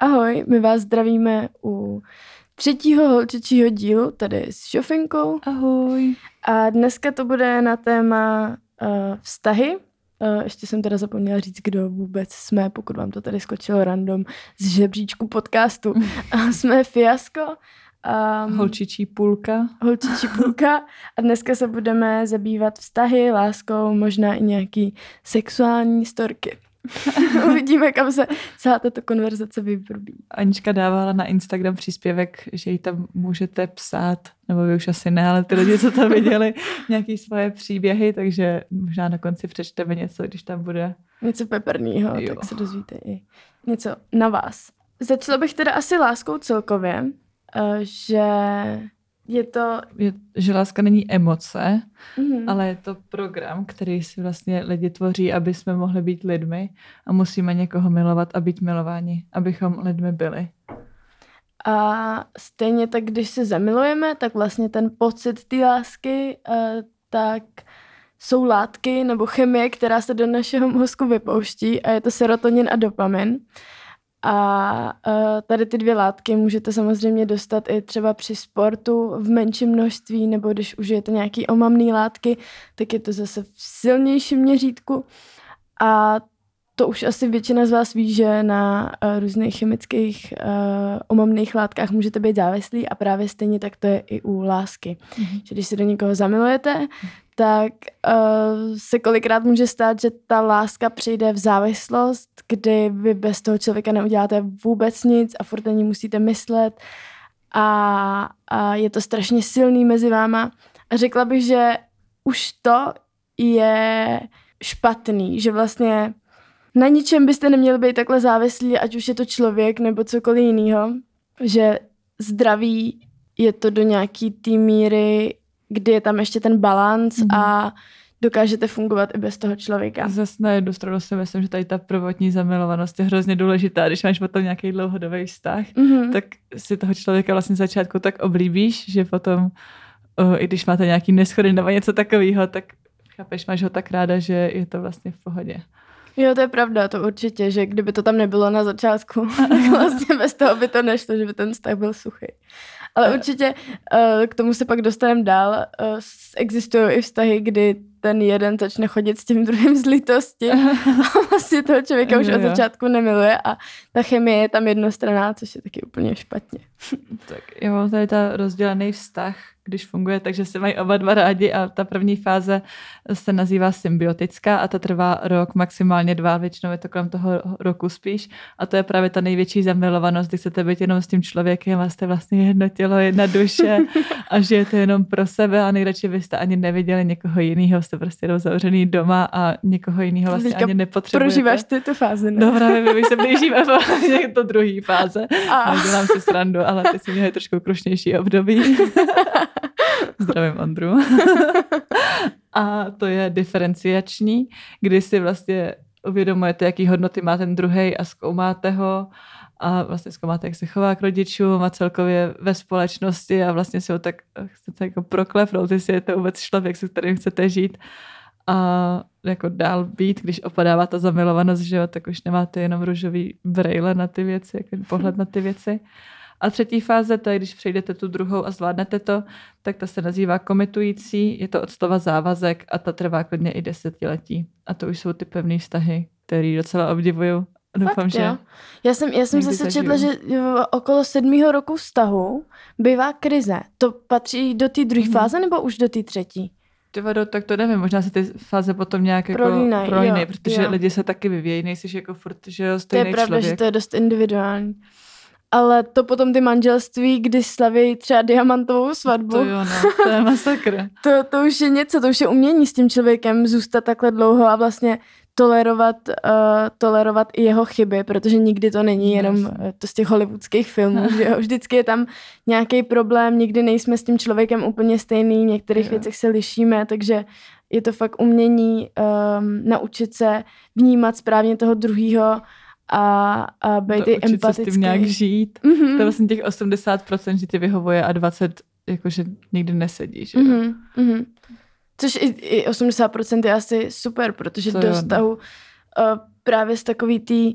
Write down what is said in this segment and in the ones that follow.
Ahoj, my vás zdravíme u třetího holčičího dílu, tady s Šofinkou. Ahoj. A dneska to bude na téma vztahy. Ještě jsem teda zapomněla říct, kdo vůbec jsme, pokud vám to tady skočilo random z žebříčku podcastu. Jsme Fiasko. Holčičí půlka. A dneska se budeme zabývat vztahy, láskou, možná i nějaký sexuální storky. Uvidíme, kam se celá tato konverzace vyvrbí. Anička dávala na Instagram příspěvek, že jí tam můžete psát, nebo vy už asi ne, ale ty lidi, co tam viděli, nějaký svoje příběhy, takže možná na konci přečteme něco, když tam bude. Něco peprnýho, jo. Tak se dozvíte i něco na vás. Začala bych teda asi láskou celkově, že je to... Že láska není emoce, ale je to program, který si vlastně lidi tvoří, aby jsme mohli být lidmi a musíme někoho milovat a být milováni, abychom lidmi byli. A stejně tak, když se zamilujeme, tak vlastně ten pocit té lásky, tak jsou látky nebo chemie, která se do našeho mozku vypouští a je to serotonin a dopamin. A tady ty dvě látky můžete samozřejmě dostat i třeba při sportu v menším množství, nebo když užijete nějaký omamný látky, tak je to zase v silnějším měřítku. A to už asi většina z vás ví, že na různých chemických omamných látkách můžete být závislí a právě stejně tak to je i u lásky. Že když se do někoho zamilujete, tak se kolikrát může stát, že ta láska přijde v závislost, kdy vy bez toho člověka neuděláte vůbec nic a furt na ní musíte myslet a je to strašně silný mezi váma. A řekla bych, že už to je špatný, že vlastně na ničem byste neměli být takhle závislí, ať už je to člověk nebo cokoliv jinýho, že zdraví je to do nějaký té míry, kdy je tam ještě ten balanc a dokážete fungovat i bez toho člověka. Zase na jednu stranu si myslím, že tady ta prvotní zamilovanost je hrozně důležitá. Když máš potom nějaký dlouhodobý vztah, tak si toho člověka vlastně v začátku tak oblíbíš, že potom, i když máte nějaký neschody nebo něco takového, tak chápeš, máš ho tak ráda, že je to vlastně v pohodě. Jo, to je pravda, to určitě, že kdyby to tam nebylo na začátku, tak vlastně bez toho by to nešlo, že by ten vztah byl suchý. Ale určitě k tomu se pak dostaneme dál. Existují i vztahy, kdy ten jeden začne chodit s tím druhým z lítosti a vlastně toho člověka už od začátku nemiluje a ta chemie je tam jednostranná, což je taky úplně špatně. Tak já mám tady ta rozdělený vztah, když funguje, takže se mají oba dva rádi a ta první fáze se nazývá symbiotická a ta trvá rok, maximálně 2, většinou je to kolem toho roku spíš a to je právě ta největší zamilovanost, kdy chcete být jenom s tím člověkem a jste vlastně jedno tělo, jedna duše a žijete jenom pro sebe a nejradši byste ani neviděli někoho jiného, jste prostě jenom zavřený doma a někoho jiného vlastně ani nepotřebujete. Prožíváš ty tu fázi, ne? Dobrá, my se blížíme do druhé fáze. Dělám si srandu, ale ty jsi měla trošku krušnější období. Zdravím Ondru. A to je diferenciační, kdy si vlastně uvědomujete, jaký hodnoty má ten druhej a zkoumáte ho a vlastně zkoumáte, jak se chová k rodičům a celkově ve společnosti a vlastně si ho tak chcete jako proklepnout, jestli je to vůbec člověk, se kterým chcete žít a jako dál být, když opadává ta zamilovanost, že jo, tak už nemáte jenom růžový brejle na ty věci, jako pohled na ty věci. A třetí fáze, to je, když přejdete tu druhou a zvládnete to, tak ta se nazývá komitující, je to od slova závazek a ta trvá klidně i 10 let. A to už jsou ty pevné vztahy, které docela obdivuju. Doufám, že já jsem zase četla, že okolo 7. roku vztahu bývá krize. To patří do té druhé fáze nebo už do té třetí? Vado, tak to nevím, možná se ty fáze potom nějak prolínají, protože lidi se taky vyvíjejí, nejsiš jako furt, že stejný člověk. To je pravda, že to je dost individuální. Ale to potom ty manželství, kdy slaví třeba diamantovou svatbu. To jo, no, to je masakr. to už je něco, to už je umění s tím člověkem zůstat takhle dlouho a vlastně tolerovat i jeho chyby, protože nikdy to není jenom to z těch hollywoodských filmů, že jo? Vždycky je tam nějaký problém, nikdy nejsme s tím člověkem úplně stejný, v některých věcech se lišíme, takže je to fakt umění naučit se vnímat správně toho druhýho a být i empatický. Učit se s tím nějak žít. Mm-hmm. To je vlastně těch 80%, že ti vyhovuje a 20, jakože nikdy nesedíš. Mm-hmm. Mm-hmm. Což i 80% je asi super, protože do vztahu právě z takový tý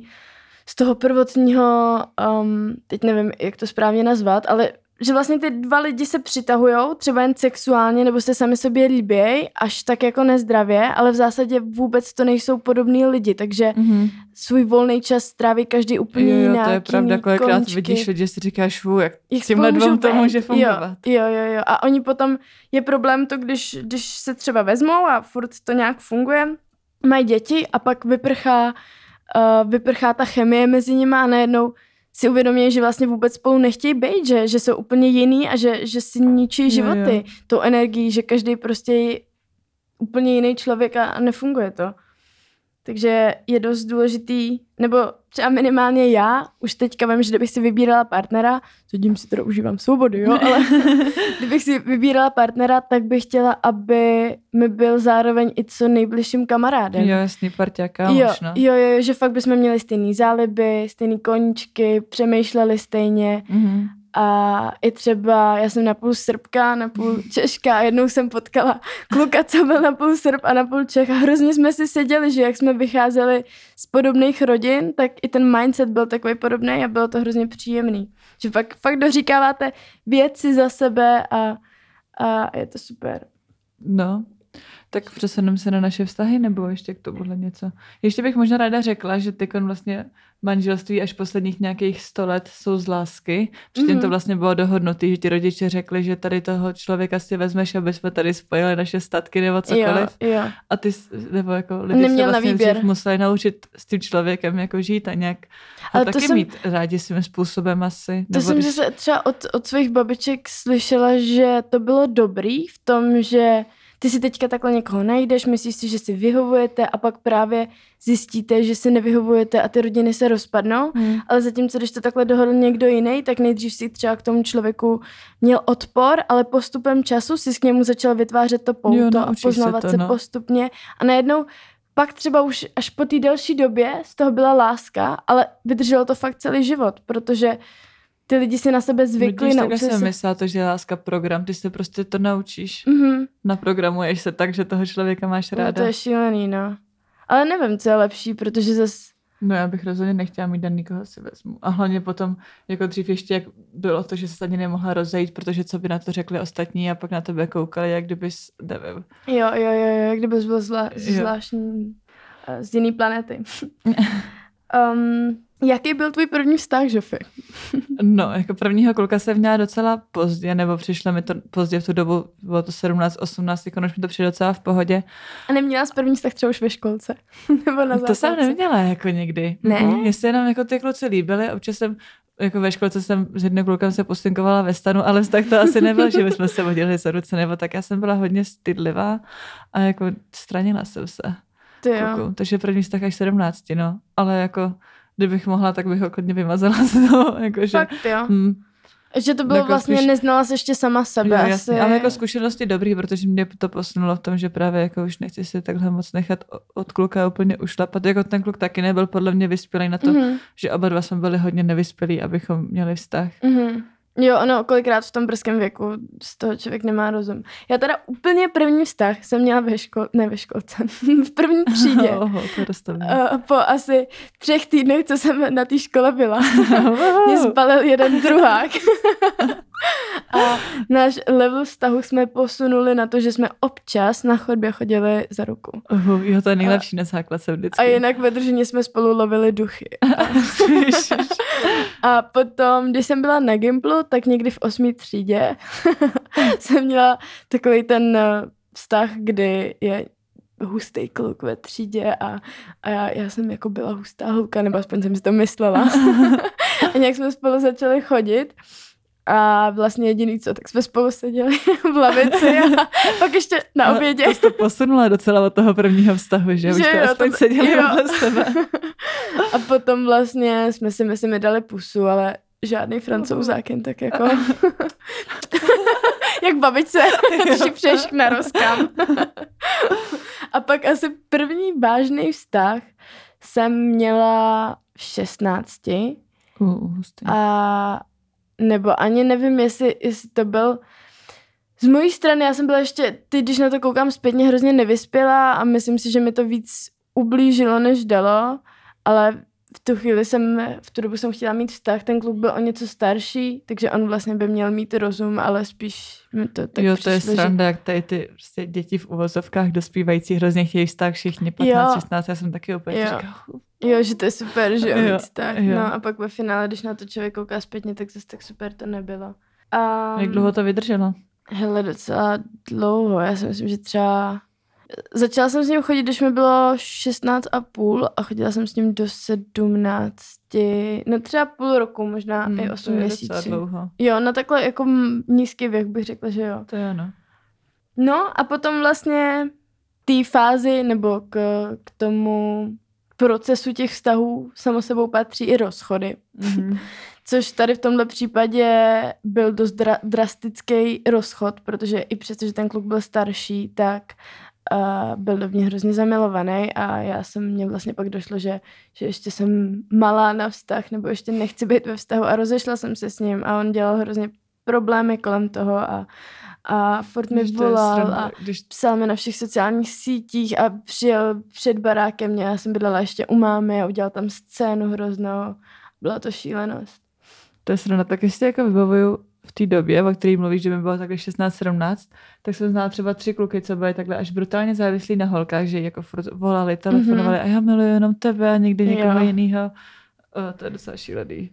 z toho prvotního, teď nevím, jak to správně nazvat, ale že vlastně ty dva lidi se přitahujou, třeba jen sexuálně, nebo se sami sobě líbějí, až tak jako nezdravě, ale v zásadě vůbec to nejsou podobný lidi, takže svůj volný čas stráví každý úplně jinak. Jo, to je pravda, kolikrát vidíš lidi, že si říkáš, jak s tímhle dvou to může fungovat. Jo. A oni potom, je problém to, když se třeba vezmou a furt to nějak funguje, mají děti a pak vyprchá ta chemie mezi nimi a najednou si uvědomí, že vlastně vůbec spolu nechtějí být, že jsou úplně jiný a že si ničí životy tou energií, že každý prostě je úplně jiný člověk a nefunguje to. Takže je dost důležitý, nebo třeba minimálně já, už teďka vím, že kdybych si vybírala partnera, zatím si teda užívám svobody, jo, ale kdybych si vybírala partnera, tak bych chtěla, aby mi byl zároveň i co nejbližším kamarádem. Jo, jasný, parťáka, možná. Jo, že fakt bychom měli stejný záliby, stejný koníčky, přemýšleli stejně. Mm-hmm. A i třeba, já jsem napůl Srbka, napůl Češka a jednou jsem potkala kluka, co byl napůl Srb a napůl Čech a hrozně jsme si seděli, že jak jsme vycházeli z podobných rodin, tak i ten mindset byl takový podobný a bylo to hrozně příjemný. Že fakt doříkáváte věci za sebe a je to super. No, tak přesuneme se na naše vztahy nebo ještě k tomuhle něco? Ještě bych možná ráda řekla, že tykon vlastně manželství až posledních nějakých 100 let jsou z lásky. Předtím to vlastně bylo dohodnutý, že ti rodiče řekli, že tady toho člověka si vezmeš, aby jsme tady spojili naše statky nebo cokoliv. Jo. A ty, nebo jako lidi neměl se vlastně dřív museli naučit s tím člověkem jako žít a nějak a taky mít rádi svým způsobem asi. To jsem se třeba od svých babiček slyšela, že to bylo dobrý v tom, že ty si teďka takhle někoho najdeš, myslíš si, že si vyhovujete a pak právě zjistíte, že si nevyhovujete a ty rodiny se rozpadnou, ale zatímco, když to takhle dohodl někdo jiný, tak nejdřív si třeba k tomu člověku měl odpor, ale postupem času si k němu začal vytvářet to pouto a poznávat se, se postupně a najednou pak třeba už až po té delší době z toho byla láska, ale vydrželo to fakt celý život, protože ty lidi si na sebe zvykli. Vidíš, takhle jsem myslela to, že je láska program, ty se prostě to naučíš. Naprogramuješ se tak, že toho člověka máš ráda. No to je šílený, no. Ale nevím, co je lepší, protože zase... No já bych rozhodně nechtěla mít den, nikoho si vezmu. A hlavně potom, jako dřív ještě, jak bylo to, že se ani nemohla rozejít, protože co by na to řekli ostatní a pak na tebe koukali, jak kdybys, nevím. Jo, jak kdybys byl zvláštní z jiný planety. Jaký byl tvůj první vztah, Žofi? No, jako prvního kluka jsem měla docela pozdě, nebo přišlo mi to pozdě v tu dobu, bylo to 17, 18, jako už mi to přišlo docela v pohodě. A neměla jsi první vztah třeba už ve školce? Nebo na základce? To jsem neměla jako nikdy. Ne? Mně se jenom jako ty kluci líbily, občas jsem jako ve školce jsem s jednou klukem se postinkovala ve stanu, ale tak to asi nebylo, že bychom se hodili za ruce, nebo tak já jsem byla hodně stydlivá a jako stranila jsem se. Takže první vztah až 17, no, ale jako kdybych mohla, tak bych ho klidně vymazala z toho. Jako, že, fakt jo. Že to bylo jako vlastně, neznala se ještě sama sebe. Jo, jasně, ale jako zkušenosti dobrý, protože mě to posunulo v tom, že právě jako už nechci si takhle moc nechat od kluka úplně ušlapat. Jako ten kluk taky nebyl podle mě vyspělý na to, že oba dva jsme byli hodně nevyspělí, abychom měli vztah. Jo, ono, kolikrát v tom brzkém věku z toho člověk nemá rozum. Já teda úplně první vztah jsem měla v první třídě. Po asi 3 týdnech, co jsem na té škole byla. Mě zbalil jeden druhák. A náš level vztahu jsme posunuli na to, že jsme občas na chodbě chodili za ruku. Jo, to je nejlepší na základce vždycky. A jinak ve držení jsme spolu lovili duchy. A potom, když jsem byla na Gimplu, tak někdy v 8. třídě jsem měla takový ten vztah, kdy je hustý kluk ve třídě a já jsem jako byla hustá holka, nebo aspoň jsem si to myslela. A nějak jsme spolu začali chodit. A vlastně jediný co, tak jsme spolu seděli v lavici a pak ještě na obědě. To jsi to posunula docela od toho prvního vztahu, že? Už že to jo, aspoň to seděli vedle sebe. A potom vlastně jsme si myslím dali pusu, ale žádný Francouzák, jen tak jako jak babičce, když ji přeješ k narozkám. A pak asi první vážný vztah jsem měla v 16. A nebo ani nevím, jestli to byl... Z mojí strany já jsem byla ještě, teď když na to koukám zpětně, hrozně nevyspělá a myslím si, že mi to víc ublížilo, než dalo, ale v tu dobu jsem chtěla mít vztah, ten kluk byl o něco starší, takže on vlastně by měl mít rozum, ale spíš to tak jo, to je sranda, jak tady ty prostě děti v uvozovkách dospívající hrozně chtějí vztah, všichni 15, 16, já jsem taky úplně říkala. Jo, že to je super, že jo, mít vztah. No a pak ve finále, když na to člověk kouká zpětně, tak zase tak super to nebylo. Jak dlouho to vydrželo? Hele, docela dlouho, já si myslím, že třeba... Začala jsem s ním chodit, když mi bylo 16,5 a chodila jsem s ním do 17, no třeba půl roku, možná i 8 měsíců. Jo, na takhle jako nízký věk bych řekla, že jo. To je ano. No a potom vlastně té fázi nebo k tomu procesu těch vztahů samo sebou patří i rozchody. Mm-hmm. Což tady v tomhle případě byl dost drastický rozchod, protože i přesto, že ten kluk byl starší, tak byl do mě hrozně zamilovaný a mě vlastně pak došlo, že ještě jsem malá na vztah nebo ještě nechci být ve vztahu a rozešla jsem se s ním a on dělal hrozně problémy kolem toho a furt mi volal a psal mi na všech sociálních sítích a přijel před barákem mě, já jsem bydlela ještě u mámy a udělal tam scénu hroznou, byla to šílenost. To je sranda, tak ještě jako vybavuju v té době, o které mluvíš, že mi bylo takhle 16-17, tak jsem znala třeba 3 kluky, co byly takhle až brutálně závislí na holkách, že jako furt volali, telefonovali a já miluji jenom tebe a někdy někoho jinýho. To je docela šílený.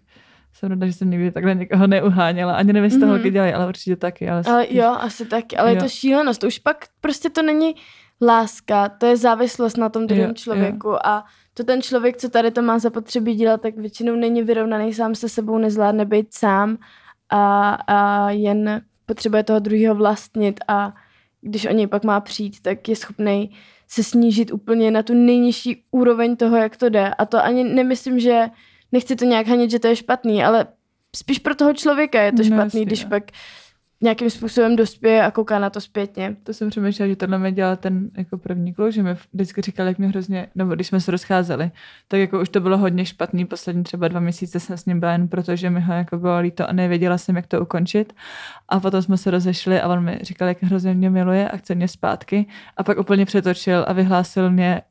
Jsem ráda, že jsem nikdy takhle někoho neuháněla. Ani nevím, jestli to holky dělají, ale určitě taky. Ale jo, asi taky, ale jo. Je to šílenost. To už pak prostě to není láska, to je závislost na tom druhém člověku a to ten člověk, co tady to má zapotřebí dělat, tak většinou není vyrovnaný sám se sebou, nezvládne být sám. A jen potřebuje toho druhého vlastnit a když o něj pak má přijít, tak je schopnej se snížit úplně na tu nejnižší úroveň toho, jak to jde. A to ani nemyslím, že nechci to nějak hanit, že to je špatný, ale spíš pro toho člověka je to špatný, když pak nějakým způsobem dospěje a kouká na to zpětně. To jsem přemýšlela, že tohle mi dělal ten jako první kluk, že mi vždycky říkal, jak mě hrozně, nebo když jsme se rozcházeli, tak jako už to bylo hodně špatný, poslední třeba 2 měsíce jsem s ním byla jen proto, že mi ho jako bylo líto a nevěděla jsem, jak to ukončit. A potom jsme se rozešli a on mi říkal, jak hrozně mě miluje a chce mě zpátky. A pak úplně přetočil a vyhlásil mě,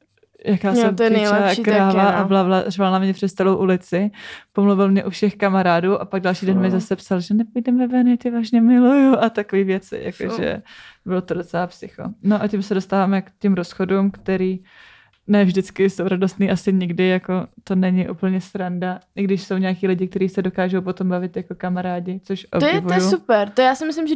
jaká jsem píča, kráva a blavla, řval na mě přes celou ulici, pomluvil mě u všech kamarádů a pak další den mi zase psal, že nepůjdeme ven, já tě vážně miluju a takové věci, jakože bylo to docela psycho. No a tím se dostáváme k těm rozchodům, který ne vždycky jsou radostný, asi nikdy, jako to není úplně sranda, i když jsou nějaký lidi, kteří se dokážou potom bavit jako kamarádi, což obdivuju. To je super, to já si myslím, že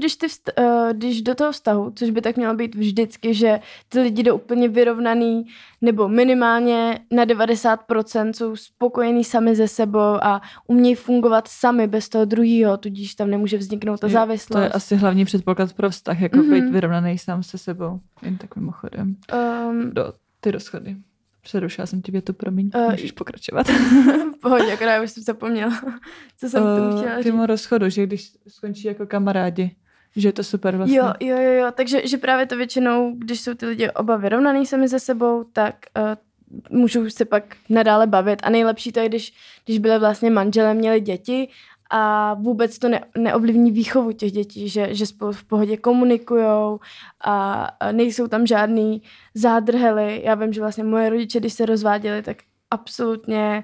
když do toho vztahu, což by tak mělo být vždycky, že ty lidi jdou úplně vyrovnaný, nebo minimálně na 90% jsou spokojení sami ze sebou a umějí fungovat sami bez toho druhýho, tudíž tam nemůže vzniknout ta závislost. To je asi hlavní předpoklad pro vztah, jako být vyrovnaný sám se sebou, jen tak mimochodem. Ty rozchody. Přerušila jsem ti větu, promiň, můžeš pokračovat. Pohodě, akorát už jsem zapomněla, co jsem k tomu chtěla říct. K tomu rozchodu, že když skončí jako kamarádi, že je to super vlastně. Jo, takže že právě to většinou, když jsou ty lidi oba vyrovnaný sami se sebou, tak můžou se pak nadále bavit. A nejlepší to je, když byly vlastně manželé, měli děti a vůbec to neovlivní výchovu těch dětí, že spolu v pohodě komunikujou a nejsou tam žádný zádrhely. Já vím, že vlastně moje rodiče, když se rozváděli, tak absolutně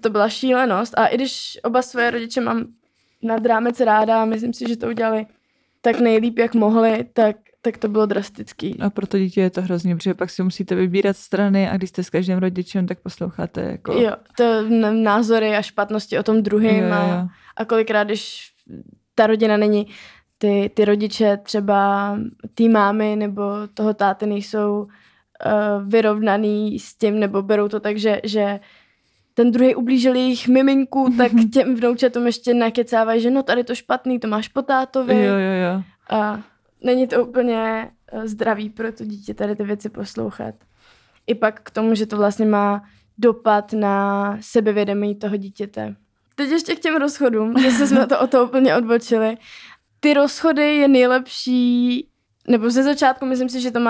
to byla šílenost. A i když oba svoje rodiče mám nad rámec ráda a myslím si, že to udělali tak nejlíp, jak mohli, tak to bylo drastický. A pro to dítě je to hrozně, protože pak si musíte vybírat strany a když jste s každým rodičem, tak posloucháte jako... Jo, to názory a špatnosti o tom druhým a kolikrát, když ta rodina není, ty rodiče třeba té mámy nebo toho táty nejsou vyrovnaný s tím, nebo berou to tak, že ten druhý ublížil jejich miminku, tak těm vnoučatům ještě nakecávají, že no tady to špatný, to máš po tátovi. Jo. A není to úplně zdravý pro to dítě tady ty věci poslouchat. I pak k tomu, že to vlastně má dopad na sebevědomí toho dítěte. Teď ještě k těm rozchodům, že jsme to o to úplně odbočili. Ty rozchody je nejlepší, nebo ze začátku myslím si, že to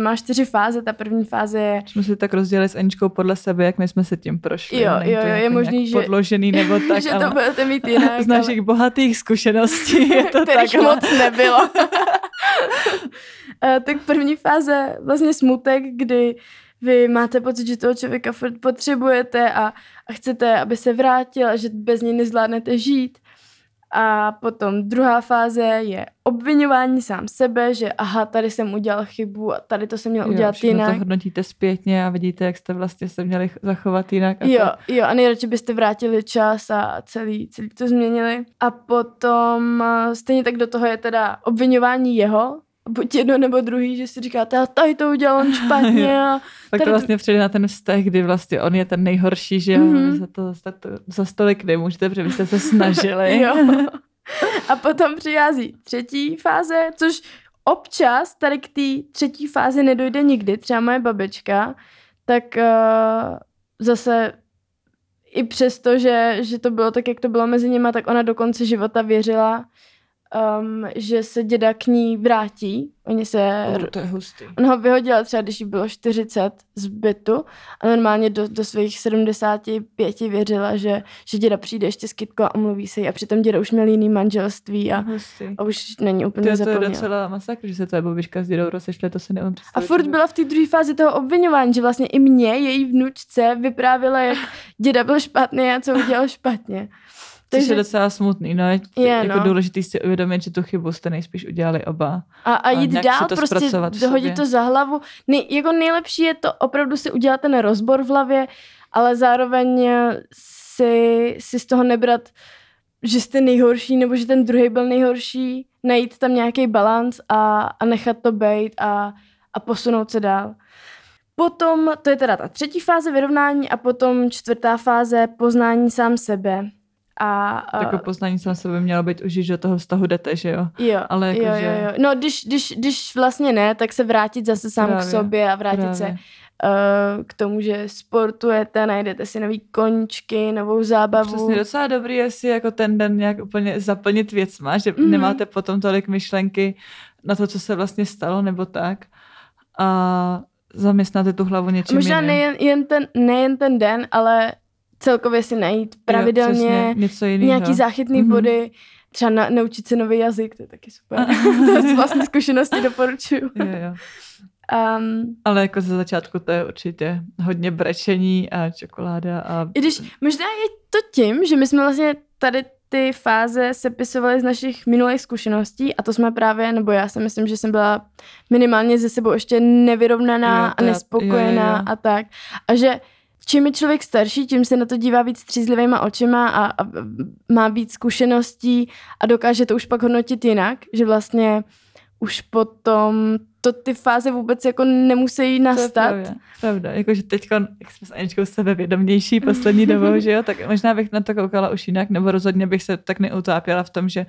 má 4 fáze, ta první fáze je... Jsme si tak rozdělili s Aničkou podle sebe, jak my jsme se tím prošli. Jo, je možný, že... Podložený nebo tak, že to budete mít jinak. Z našich bohatých zkušeností je to tak moc nebylo. Tak první fáze vlastně smutek, kdy vy máte pocit, že toho člověka furt potřebujete a chcete, aby se vrátil a že bez něj nezvládnete žít. A potom druhá fáze je obviňování sám sebe, že aha, tady jsem udělal chybu a tady to jsem měl udělat jinak. To hodnotíte zpětně a vidíte, jak jste vlastně se měli zachovat jinak. Jo, a nejradši byste vrátili čas a celý to změnili. A potom stejně tak do toho je teda obviňování jeho, buď jedno nebo druhý, že si říkáte, a tady to udělal on špatně. A tak to vlastně přijde na ten vztah, kdy vlastně on je ten nejhorší, že za stolik nemůžete, protože byste se snažili. A potom přichází třetí fáze, což občas tady k té třetí fázi nedojde nikdy. Třeba moje babička, tak zase i přesto, že to bylo tak, jak to bylo mezi nima, tak ona do konce života věřila, že se děda k ní vrátí. Oni se... to je hustý. On ho vyhodila třeba, když jí bylo 40 z bytu a normálně do svých 75 věřila, že děda přijde ještě s kytkou a omluví se jí a přitom děda už měl jiný manželství a už není úplně zapomněl. To je docela masakr, že se tvoje babička s dědou rozešle, to se neumím představit. A furt byla v té druhé fázi toho obviňování, že vlastně i mě, její vnučce, vyprávěla, jak děda byl špatný a co udělal špatně. Takže je docela smutný, no. Důležitý si uvědomit, že tu chybu jste nejspíš udělali oba. A jít dál, to prostě dohodit to za hlavu. Nejlepší je to opravdu si udělat ten rozbor v hlavě, ale zároveň si z toho nebrat, že jste nejhorší nebo že ten druhý byl nejhorší, najít tam nějaký balanc a nechat to bejt a posunout se dál. Potom, to je teda ta třetí fáze vyrovnání a potom čtvrtá fáze poznání sám sebe. Jako poznání sám sebe mělo být už, že do toho vztahu jdete, že jo? Jo. No když vlastně ne, tak se vrátit zase sám k sobě a vrátit se k tomu, že sportujete, najdete si nový koníčky, novou zábavu. Přesně, docela dobrý je si jako ten den nějak úplně zaplnit věcma, že nemáte potom tolik myšlenky na to, co se vlastně stalo nebo tak. A zaměstnáte tu hlavu něčím jiným. Možná nejen ten den, ale celkově si najít pravidelně nějaký záchytný body, třeba naučit se nový jazyk, to je taky super. To z vlastní zkušenosti doporučuju. Ale jako ze začátku to je určitě hodně brečení a čokoláda. I když možná je to tím, že my jsme vlastně tady ty fáze sepisovali z našich minulých zkušeností a to jsme právě, nebo já si myslím, že jsem byla minimálně ze sebou ještě nevyrovnaná a nespokojená a tak. A že čím je člověk starší, tím se na to dívá víc střízlivýma očima a má víc zkušeností a dokáže to už pak hodnotit jinak, že vlastně už potom to ty fáze vůbec jako nemusí nastat. To je pravda. Jakože teď, jak jsme s Aničkou sebevědomější poslední dobou, že jo, tak možná bych na to koukala už jinak, nebo rozhodně bych se tak neutápěla v tom, že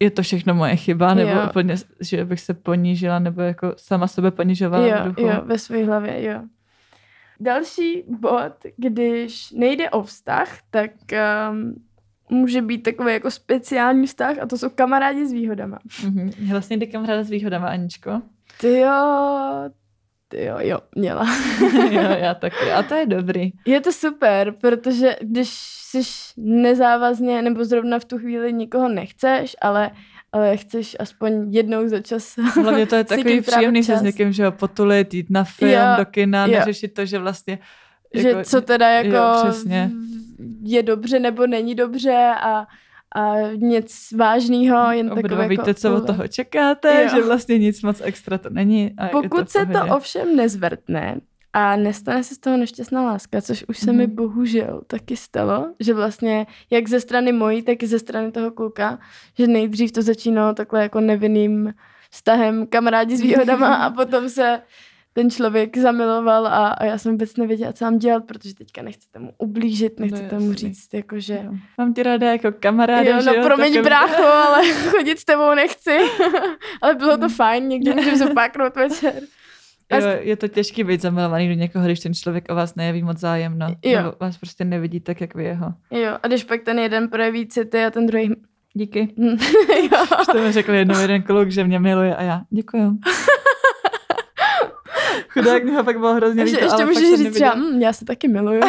je to všechno moje chyba, nebo úplně, že bych se ponížila, nebo jako sama sebe ponižovala v duchu. Jo, ve své hlavě, jo. Další bod, když nejde o vztah, tak může být takový jako speciální vztah a to jsou kamarádi s výhodama. Vlastně ty kamaráda s výhodama, Aničko? Ty jo, měla. Já taky. A to je dobrý. Je to super, protože když jsi nezávazně nebo zrovna v tu chvíli nikoho nechceš, ale chceš aspoň jednou za čas. Hlavně to je takový příjemný se s někým, že ho potulit, jít na film, do kina, neřešit to, že vlastně... Jako, že co teda jako je dobře nebo není dobře a nic vážného, jen takové jako... Obdva víte, co od toho čekáte, že vlastně nic moc extra to není. A pokud se to ovšem nezvrtne a nestane se z toho nešťastná láska, což už se mi bohužel taky stalo, že vlastně jak ze strany mojí, tak i ze strany toho kluka, že nejdřív to začínalo takhle jako nevinným vztahem kamarádi s výhodama a potom se ten člověk zamiloval a já jsem vůbec nevěděla, co mám dělat, protože teďka nechci tomu ublížit, nechci tomu říct, jakože... Jo. Mám ti ráda jako kamaráda, že jo? Promiň brácho, ale chodit s tebou nechci. Ale bylo to fajn, někdy můžeme zopáknout večer. Jo, je to těžký být zamilovaný do někoho, když ten člověk o vás nejeví moc zájem, no. Nebo vás prostě nevidí tak, jak vy jeho. Jo, a když pak ten jeden projeví city a ten druhý díky. Už to mi řekl jednou jeden kluk, že mě miluje a já děkuju. Chudák, mě pak bylo hrozně líto, ještě můžeš říct, že já se taky miluju.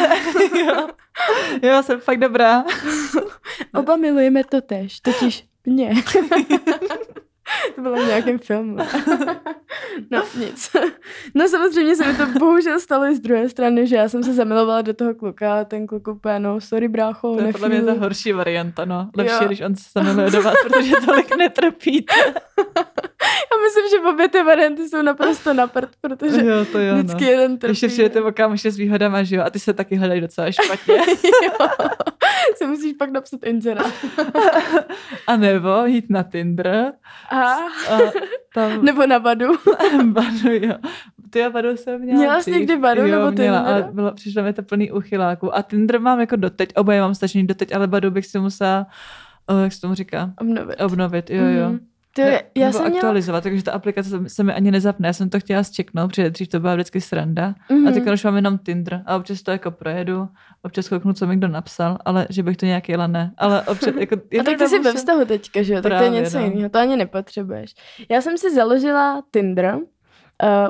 Já jsem fakt dobrá. Oba milujeme to též, totiž mě. To bylo v nějakém filmu. No nic. No samozřejmě se mi to bohužel stalo i z druhé strany, že já jsem se zamilovala do toho kluka a ten kluk úplně, no sorry brácho, nechvíli. To je podle mě ta horší varianta, no. Lepší, jo. Když on se zamiluje do vás, protože tolik netrpíte. Já myslím, že obě ty varianty jsou naprosto na prd, protože jo, vždycky no. Jeden trpí. Ještě přijete o kámoše s výhodama, že jo? A ty se taky hledají docela špatně. Jo. Se musíš pak napsat inzerát. A nebo jít na Tinder. A tam... Nebo na Badu. Badu, jo. Ty a Badu jsem měla. Měla jsi někdy Badu nebo Tinder? Měla, ale přišlo mi to plný uchyláků. A Tinder mám jako doteď, oboje mám stačný doteď, ale Badu bych si musela, jak se tomu říká? Obnovit, jo, jo. Mm-hmm. Já jsem aktualizovat, takže ta aplikace se mi ani nezapne. Já jsem to chtěla zčeknout, protože dřív to byla vždycky sranda. Mm-hmm. A teď už mám jenom Tinder a občas to jako projedu, občas kouknu, co mi kdo napsal, ale že bych to nějak jela ne. Ale občas, jako, a tak ty jsi ve vztahu teďka, že jo? Tak to je něco jiného, to ani nepotřebuješ. Já jsem si založila Tinder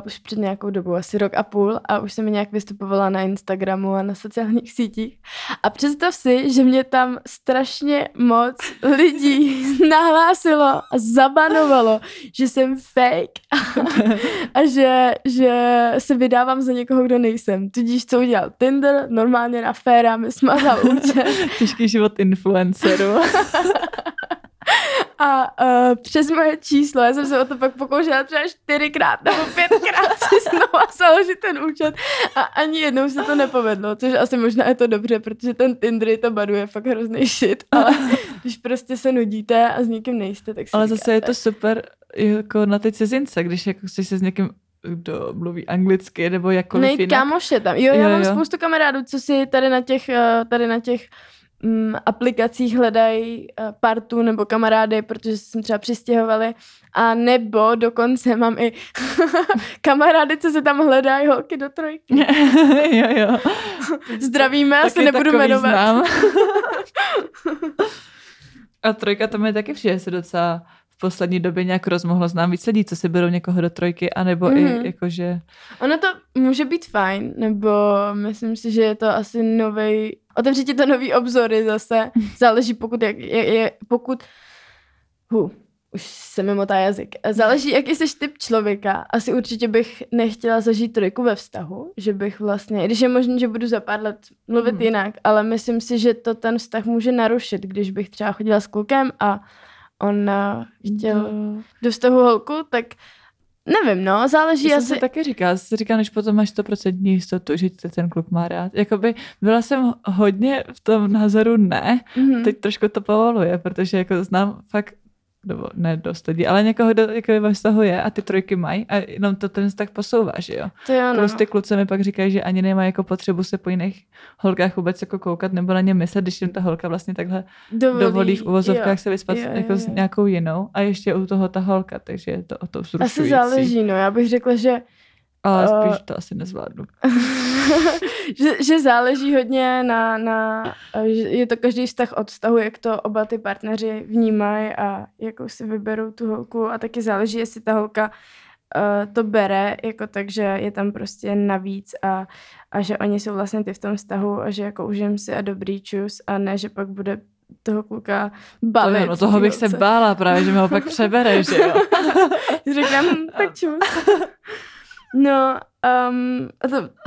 už před nějakou dobou, asi 1.5 roku a už jsem nějak vystupovala na Instagramu a na sociálních sítích a představ si, že mě tam strašně moc lidí nahlásilo a zabanovalo, že jsem fake a že se vydávám za někoho, kdo nejsem. Tudíž co udělal Tinder, normálně na féra smazal účet. Těžký život influencerů. A přes moje číslo, já jsem se o to pak pokoušela třeba 4x nebo 5x si znovu založit ten účet a ani jednou se to nepovedlo, což asi možná je to dobře, protože ten Tinder to baduje fakt hrozný shit, ale když prostě se nudíte a s nikým nejste, tak si ale říkáte. Zase je to super jako na té cizince, když jako jsi se s někým kdo mluví anglicky, nebo jakkoliv jinak. Kámoše tam, jo, mám spoustu kamarádů, co si tady na těch aplikacích hledají partu nebo kamarády, protože jsme třeba přistěhovali a nebo dokonce mám i kamarády, co se tam hledají holky do 3. Jo. Zdravíme, já se nebudu jmenovat. A 3 to mi taky přijde se docela v poslední době nějak rozmohlo, znám víc lidí, co si berou někoho do 3, anebo i jakože... Ono to může být fajn, nebo myslím si, že je to asi novej... Otevří ti to nový obzory zase. Záleží, už se mi motá jazyk. Záleží, jaký jsi typ člověka. Asi určitě bych nechtěla zažít 3 ve vztahu, že bych vlastně, i když je možné, že budu za pár let mluvit jinak, ale myslím si, že to ten vztah může narušit, když bych třeba chodila s klukem a on chtěl do vztahu holku, tak nevím, no, záleží asi. To taky říká, než potom máš 100% jistotu, že ten kluk má rád. Jakoby byla jsem hodně v tom názoru ne, teď trošku to povoluje, protože jako znám fakt, nebo ne dost lidí, ale někoho, jakoby ve vztahu je a ty 3 mají a jenom to ten vztah posouvá, že jo. To jo, no. Plus ty kluci mi pak říkají, že ani nemají jako potřebu se po jiných holkách vůbec jako koukat nebo na ně myslet, když jim ta holka vlastně takhle dovolí v uvozovkách se vyspat jako s nějakou jinou a ještě u toho ta holka, takže je to o to vzrušující. Asi záleží, no, já bych řekla, že... Ale spíš to asi nezvládnu. že záleží hodně je to každý vztah od vztahu, jak to oba ty partneři vnímají a jakou si vyberou tu holku a taky záleží, jestli ta holka to bere, jako takže je tam prostě navíc a že oni jsou vlastně ty v tom vztahu a že jako užijem si a dobrý čus a ne, že pak bude toho kluka bavit. No, toho bych se bála právě, že mi ho pak přebere, že jo. Říkám, tak čus. No, a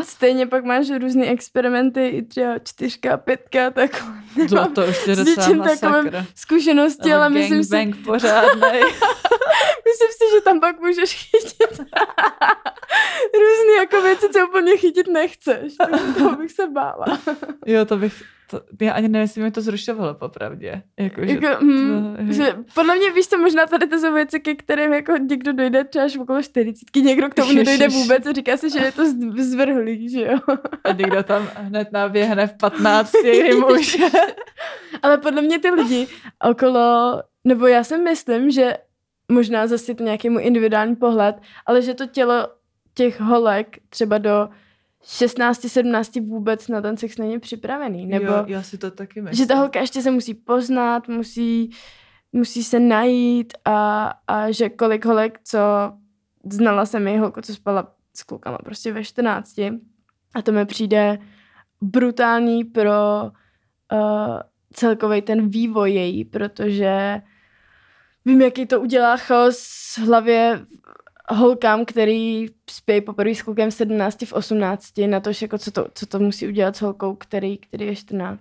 stejně pak máš různé experimenty, i třeba 4, 5, tak nemám to už s něčím takovým zkušenosti, ale myslím si... Gangbang pořádnej. Myslím si, že tam pak můžeš chytit různé jako věci, co úplně chytit nechceš. Toho bych se bála. Jo, já ani nevím, jestli mě to zrušovalo popravdě. Že podle mě, víš co, možná tady to jsou věci, ke kterým jako někdo dojde třeba až okolo 40, někdo k tomu nedojde vůbec a říká se, že je to zvrhlý, že jo. A někdo tam hned naběhne v 15 muž. Ale podle mě ty lidi okolo, nebo já si myslím, že možná zase to nějaký můj individuální pohled, ale že to tělo těch holek třeba do 16, 17 vůbec na ten sex není připravený. Nebo jo, já si to taky myslím. Že ta holka ještě se musí poznat, musí se najít a že kolik holek, co znala jsem její holku, co spala s klukama prostě ve 14. A to mi přijde brutální pro celkovej ten vývoj její, protože Vím, jaký to udělá chaos v hlavě holkám, který spějí poprvé s klukem v 17, v 18, na to, jako co to musí udělat s holkou, který je 14.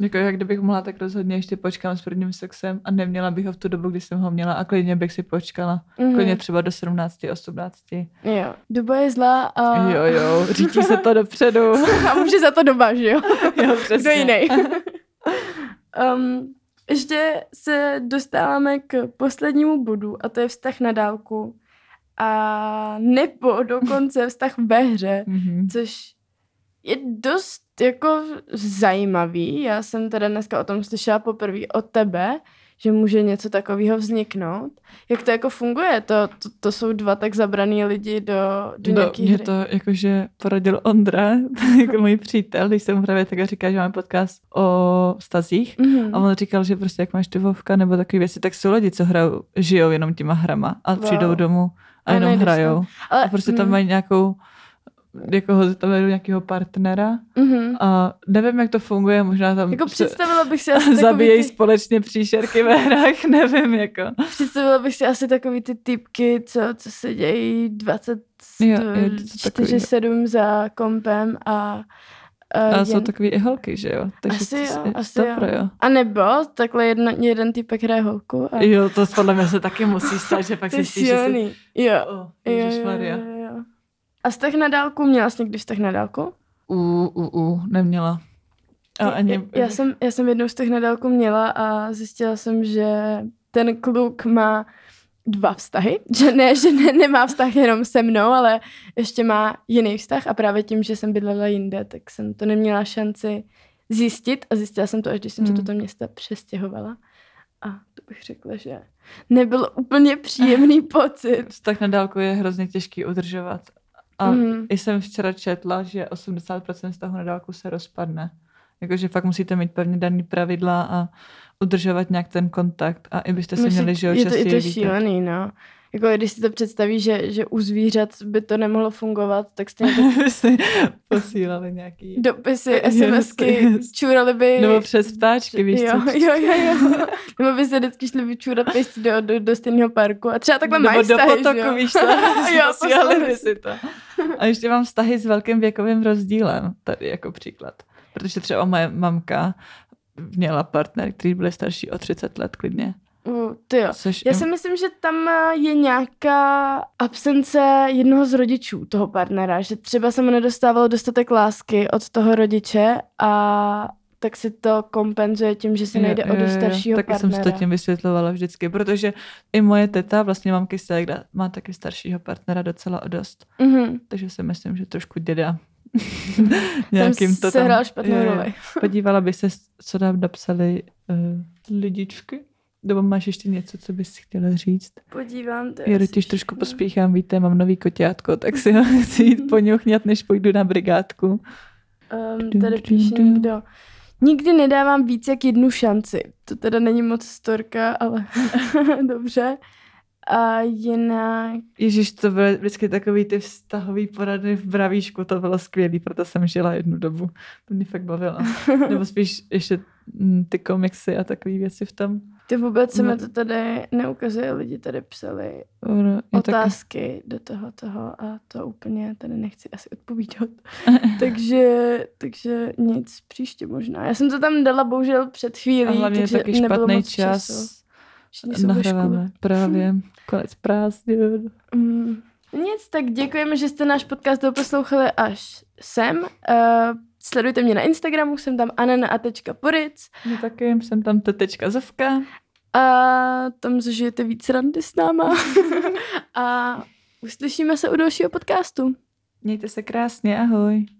Jako, jak kdybych mohla, tak rozhodně ještě počkám s prvním sexem a neměla bych ho v tu dobu, kdy jsem ho měla a klidně bych si počkala. Mm-hmm. Klidně třeba do 17, 18. Jo. Doba je zlá a... Jo, řídí se to dopředu. A může za to doba, že jo? Jo, přesně. Kdo jinej. Ještě se dostáváme k poslednímu bodu a to je vztah na dálku. A nebo dokonce vztah ve hře, mm-hmm. což je dost jako zajímavý. Já jsem teda dneska o tom slyšela poprvé od tebe, že může něco takového vzniknout. Jak to jako funguje? To jsou dva tak zabraný lidi do nějaký hry. Mě to jakože poradil Ondra, jako můj přítel, když jsem právě tak říkal, že máme podcast o vztazích mm-hmm. a on říkal, že prostě jak máš ty Vovka nebo takový věci, tak jsou lidi, co hrajou, žijou jenom těma hrama a wow. přijdou domů a jenom hrajou. Ale... A prostě tam mají nějakou jako tam vedu nějakého partnera mm-hmm. a nevím, jak to funguje, možná tam jako představila bych si asi zabíjejí ty... společně příšerky ve hrách, nevím jako. Představila bych si asi takový ty typky, co se dějí 24/7 za kompem a jsou takový i holky, že jo? Takže asi jo. A nebo takhle jeden typek hraje holku. A... Jo, to podle mě se taky musí stát, že pak si stíš, že si... Jo. Ježišmarja. A vztah na dálku? Měla jsi někdy vztah na dálku? Neměla. Já jsem jednou vztah na dálku měla a zjistila jsem, že ten kluk má 2 vztahy. Že nemá vztah jenom se mnou, ale ještě má jiný vztah a právě tím, že jsem bydlela jinde, tak jsem to neměla šanci zjistit a zjistila jsem to, až když jsem se do toho města přestěhovala. A to bych řekla, že nebyl úplně příjemný pocit. Vztah na dálku je hrozně těžký udržovat. A jsem včera četla, že 80% vztahu na dálku se rozpadne. Jakože fakt musíte mít pevně daný pravidla a udržovat nějak ten kontakt. A i byste se měli, že častěji vítat. Je to šílený, no. Jako když si to představí, že u zvířat by to nemohlo fungovat, tak stejně si posílali nějaký... Dopisy, SMSky, čůrali by... Nebo přes ptáčky, víš co? Jo. Nebo by se vždycky šli vyčůrat pěstí do stejného parku. A třeba takhle mají vztahy, jo? Nebo do potoku, víš co? Posílali by si to. A ještě mám vztahy s velkým věkovým rozdílem, tady jako příklad. Protože třeba moje mamka měla partner, který byl starší o 30 let klidně. Tyjo. Já si myslím, že tam je nějaká absence jednoho z rodičů toho partnera, že třeba se mu nedostávalo dostatek lásky od toho rodiče a tak si to kompenzuje tím, že si najde o dost staršího partnera. Taky jsem to tím vysvětlovala vždycky, protože i moje teta, vlastně mamky ségra, má taky staršího partnera docela o dost. Mm-hmm. Takže si myslím, že trošku děda nějakým to tam... Sehrál špatnou roli. Podívala by se, co nám napsali lidičky. Doba máš ještě něco, co bys chtěla říct? Podívám. Já totiž trošku pospíchám, víte, mám nový koťátko, tak si ho chci jít poňuchňat, než půjdu na brigádku. Tady píše někdo. Nikdy nedávám víc jak 1 šanci. To teda není moc storka, ale dobře. A jinak... Ježiš, to byly vždycky takový ty vztahový porady v Bravíšku, to bylo skvělý, proto jsem žila jednu dobu. To mě fakt bavilo. Nebo spíš ještě ty komiksy a takový věci v tom. Ty vůbec se mi to tady neukazuje, lidi tady psali otázky do toho a to úplně tady nechci asi odpovídat. takže nic, příště možná. Já jsem to tam dala bohužel před chvílí, takže taky nebylo moc času. Nahráváme právě konec prázdnin. Nic, tak děkujeme, že jste náš podcast doposlouchali až sem. Sledujte mě na Instagramu, jsem tam anena.poric. No taky, jsem tam tetečka zovka. A tam zažijete víc randy s náma. A uslyšíme se u dalšího podcastu. Mějte se krásně, ahoj.